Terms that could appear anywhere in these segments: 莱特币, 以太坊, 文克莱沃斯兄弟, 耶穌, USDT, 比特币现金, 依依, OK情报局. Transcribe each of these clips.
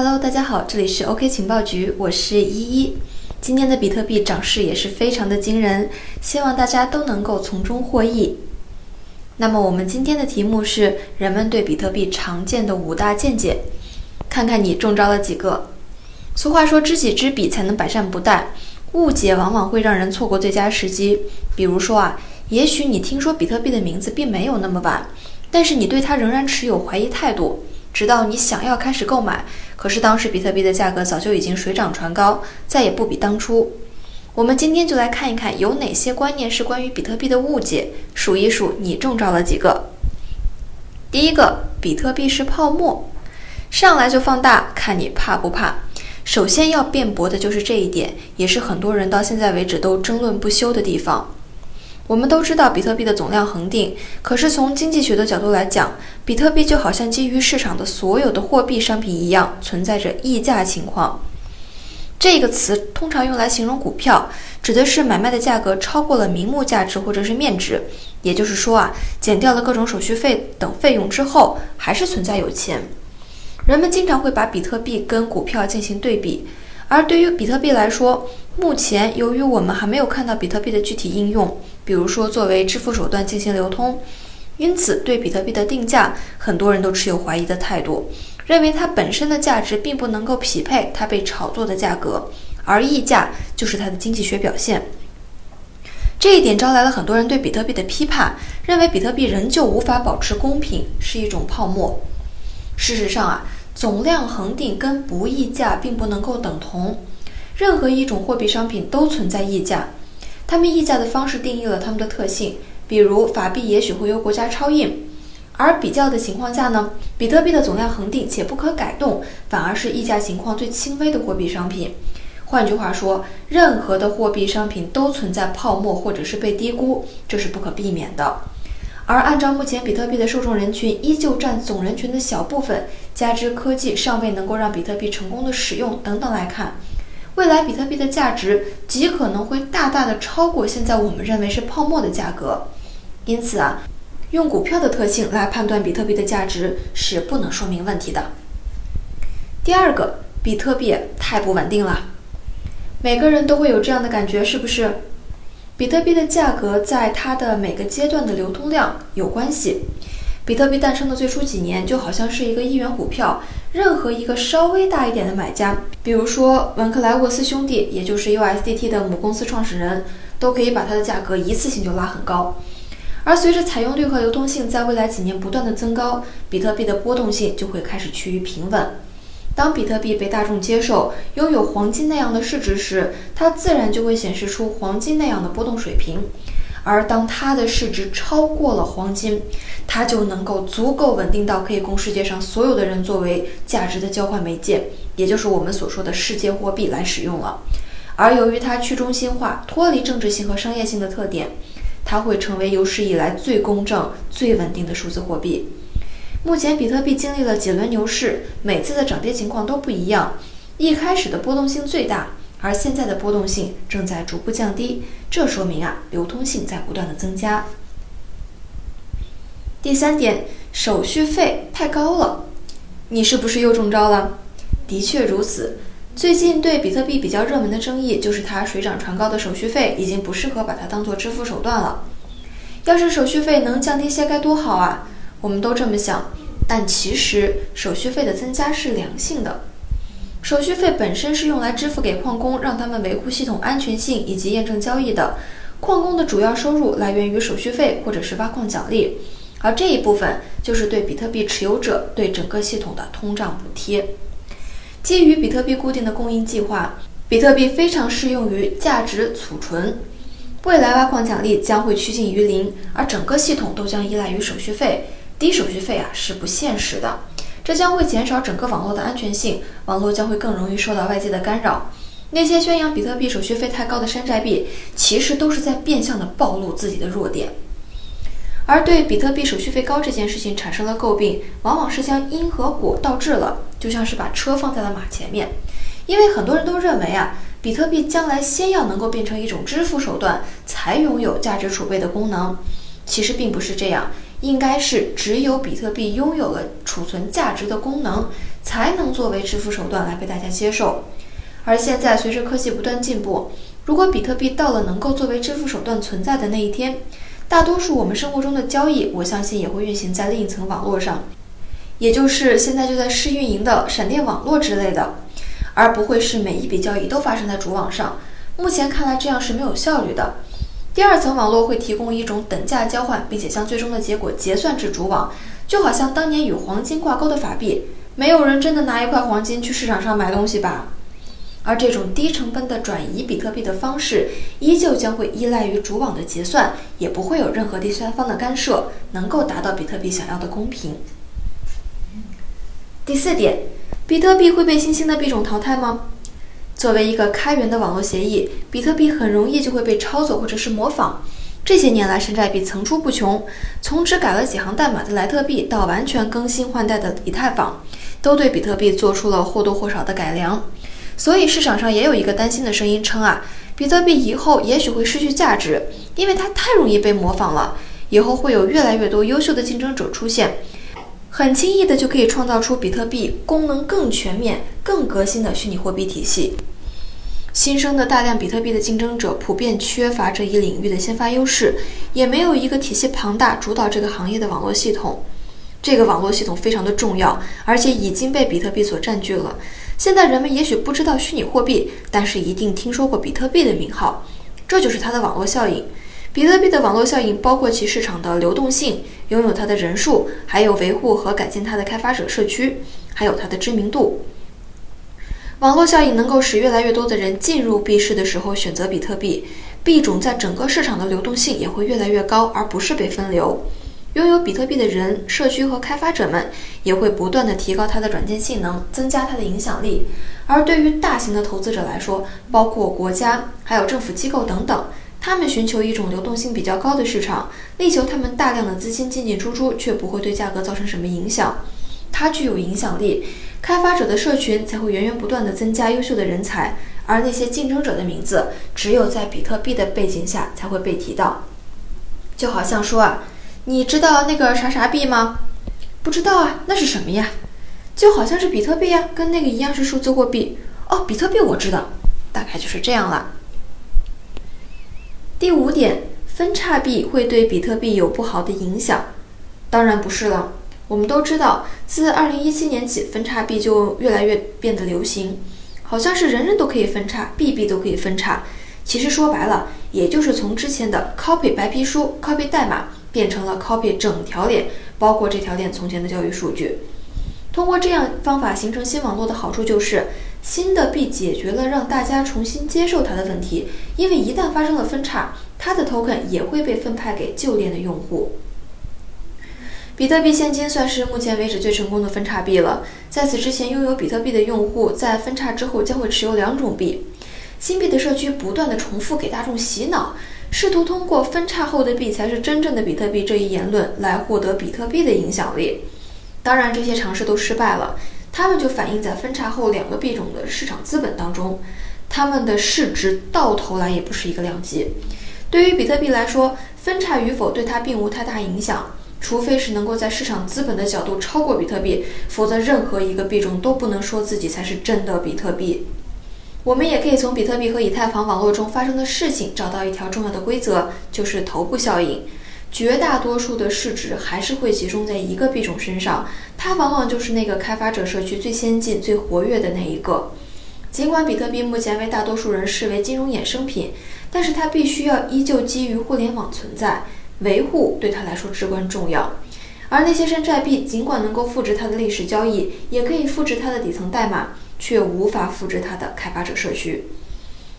Hello， 大家好，这里是 OK 情报局，我是依依。今天的比特币涨势也是非常的惊人，希望大家都能够从中获益。那么我们今天的题目是人们对比特币常见的5大见解，看看你中招了几个。俗话说知己知彼才能百战不殆，误解往往会让人错过最佳时机。比如说也许你听说比特币的名字并没有那么晚，但是你对它仍然持有怀疑态度，直到你想要开始购买，可是当时比特币的价格早就已经水涨船高，再也不比当初。我们今天就来看一看有哪些观念是关于比特币的误解，数一数你中招了几个。第一个，比特币是泡沫，上来就放大，看你怕不怕。首先要辩驳的就是这一点，也是很多人到现在为止都争论不休的地方。我们都知道比特币的总量恒定，可是从经济学的角度来讲，比特币就好像基于市场的所有的货币商品一样，存在着溢价情况。这个词通常用来形容股票，指的是买卖的价格超过了名目价值或者是面值，也就是说减掉了各种手续费等费用之后，还是存在有钱。人们经常会把比特币跟股票进行对比，而对于比特币来说，目前由于我们还没有看到比特币的具体应用，比如说作为支付手段进行流通，因此对比特币的定价，很多人都持有怀疑的态度，认为它本身的价值并不能够匹配它被炒作的价格，而溢价就是它的经济学表现。这一点招来了很多人对比特币的批判，认为比特币仍旧无法保持公平，是一种泡沫。事实上总量恒定跟不溢价并不能够等同，任何一种货币商品都存在溢价，它们溢价的方式定义了它们的特性，比如法币也许会由国家超印，而比较的情况下呢，比特币的总量恒定且不可改动，反而是溢价情况最轻微的货币商品。换句话说，任何的货币商品都存在泡沫或者是被低估，这是不可避免的。而按照目前比特币的受众人群依旧占总人群的小部分，加之科技尚未能够让比特币成功的使用等等来看，未来比特币的价值极可能会大大的超过现在我们认为是泡沫的价格。因此用股票的特性来判断比特币的价值是不能说明问题的。第二个，比特币太不稳定了。每个人都会有这样的感觉，是不是？比特币的价格在它的每个阶段的流通量有关系。比特币诞生的最初几年就好像是一个1元股票，任何一个稍微大一点的买家，比如说文克莱沃斯兄弟，也就是 USDT 的母公司创始人，都可以把它的价格一次性就拉很高。而随着采用率和流动性在未来几年不断的增高，比特币的波动性就会开始趋于平稳。当比特币被大众接受，拥有黄金那样的市值时，它自然就会显示出黄金那样的波动水平。而当它的市值超过了黄金，它就能够足够稳定到可以供世界上所有的人作为价值的交换媒介，也就是我们所说的世界货币来使用了。而由于它去中心化、脱离政治性和商业性的特点，它会成为有史以来最公正、最稳定的数字货币。目前比特币经历了几轮牛市，每次的涨跌情况都不一样，一开始的波动性最大，而现在的波动性正在逐步降低，这说明流通性在不断的增加。第3点，手续费太高了。你是不是又中招了？的确如此，最近对比特币比较热门的争议就是它水涨船高的手续费已经不适合把它当做支付手段了。要是手续费能降低些该多好我们都这么想，但其实手续费的增加是良性的。手续费本身是用来支付给矿工，让他们维护系统安全性以及验证交易的。矿工的主要收入来源于手续费或者是挖矿奖励，而这一部分就是对比特币持有者对整个系统的通胀补贴。基于比特币固定的供应计划，比特币非常适用于价值储存。未来挖矿奖励将会趋近于零，而整个系统都将依赖于手续费。低手续费是不现实的，这将会减少整个网络的安全性，网络将会更容易受到外界的干扰。那些宣扬比特币手续费太高的山寨币，其实都是在变相的暴露自己的弱点。而对比特币手续费高这件事情产生了诟病，往往是将因和果倒置了，就像是把车放在了马前面。因为很多人都认为比特币将来先要能够变成一种支付手段，才拥有价值储备的功能。其实并不是这样，应该是只有比特币拥有了储存价值的功能，才能作为支付手段来被大家接受。而现在随着科技不断进步，如果比特币到了能够作为支付手段存在的那一天，大多数我们生活中的交易，我相信也会运行在另一层网络上，也就是现在就在试运营的闪电网络之类的，而不会是每一笔交易都发生在主网上。目前看来，这样是没有效率的。第二层网络会提供一种等价交换，并且将最终的结果结算至主网，就好像当年与黄金挂钩的法币，没有人真的拿一块黄金去市场上买东西吧。而这种低成本的转移比特币的方式，依旧将会依赖于主网的结算，也不会有任何第三方的干涉，能够达到比特币想要的公平。第四点，比特币会被新兴的币种淘汰吗？作为一个开源的网络协议，比特币很容易就会被抄走或者是模仿。这些年来，山寨币层出不穷，从只改了几行代码的莱特币到完全更新换代的以太坊，都对比特币做出了或多或少的改良。所以市场上也有一个担心的声音称啊，比特币以后也许会失去价值，因为它太容易被模仿了，以后会有越来越多优秀的竞争者出现，很轻易的就可以创造出比特币功能更全面、更革新的虚拟货币体系。新生的大量比特币的竞争者普遍缺乏这一领域的先发优势，也没有一个体系庞大主导这个行业的网络系统。这个网络系统非常的重要，而且已经被比特币所占据了。现在人们也许不知道虚拟货币，但是一定听说过比特币的名号，这就是它的网络效应。比特币的网络效应包括其市场的流动性、拥有它的人数，还有维护和改进它的开发者社区，还有它的知名度。网络效应能够使越来越多的人进入币市的时候选择比特币，币种在整个市场的流动性也会越来越高，而不是被分流。拥有比特币的人、社区和开发者们也会不断的提高它的软件性能，增加它的影响力。而对于大型的投资者来说，包括国家、还有政府机构等等，他们寻求一种流动性比较高的市场，力求他们大量的资金进进出出，却不会对价格造成什么影响。它具有影响力，开发者的社群才会源源不断的增加优秀的人才，而那些竞争者的名字，只有在比特币的背景下才会被提到。就好像说啊，你知道那个啥啥币吗？不知道啊，那是什么呀？就好像是比特币呀，跟那个一样是数字货币。哦，比特币我知道，大概就是这样了。第五点，分叉币会对比特币有不好的影响？当然不是了。我们都知道，自2017年起，分叉币就越来越变得流行，好像是人人都可以分叉，币币都可以分叉。其实说白了，也就是从之前的 copy 白皮书、copy 代码，变成了 copy 整条链，包括这条链从前的交易数据。通过这样方法形成新网络的好处就是，新的币解决了让大家重新接受它的问题，因为一旦发生了分叉，它的 token 也会被分派给旧链的用户。比特币现金算是目前为止最成功的分叉币了。在此之前，拥有比特币的用户在分叉之后将会持有两种币。新币的社区不断的重复给大众洗脑，试图通过分叉后的币才是真正的比特币这一言论来获得比特币的影响力。当然，这些尝试都失败了，它们就反映在分叉后两个币种的市场资本当中，它们的市值到头来也不是一个量级。对于比特币来说，分叉与否对它并无太大影响。除非是能够在市场资本的角度超过比特币，否则任何一个币种都不能说自己才是真的比特币。我们也可以从比特币和以太坊网络中发生的事情找到一条重要的规则，就是头部效应。绝大多数的市值还是会集中在一个币种身上，它往往就是那个开发者社区最先进、最活跃的那一个。尽管比特币目前为大多数人视为金融衍生品，但是它必须要依旧基于互联网存在，维护对它来说至关重要。而那些山寨币尽管能够复制它的历史交易，也可以复制它的底层代码，却无法复制它的开发者社区。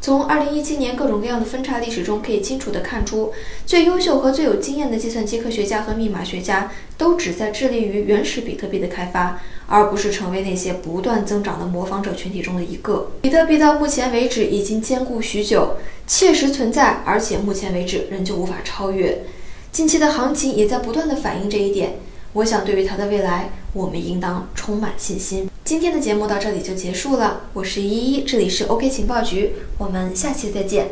从2017年各种各样的分叉历史中可以清楚地看出，最优秀和最有经验的计算机科学家和密码学家都旨在致力于原始比特币的开发，而不是成为那些不断增长的模仿者群体中的一个。比特币到目前为止已经坚固许久，切实存在，而且目前为止仍旧无法超越。近期的行情也在不断的反映这一点，我想对于它的未来，我们应当充满信心。今天的节目到这里就结束了，我是依依，这里是 OK 情报局，我们下期再见。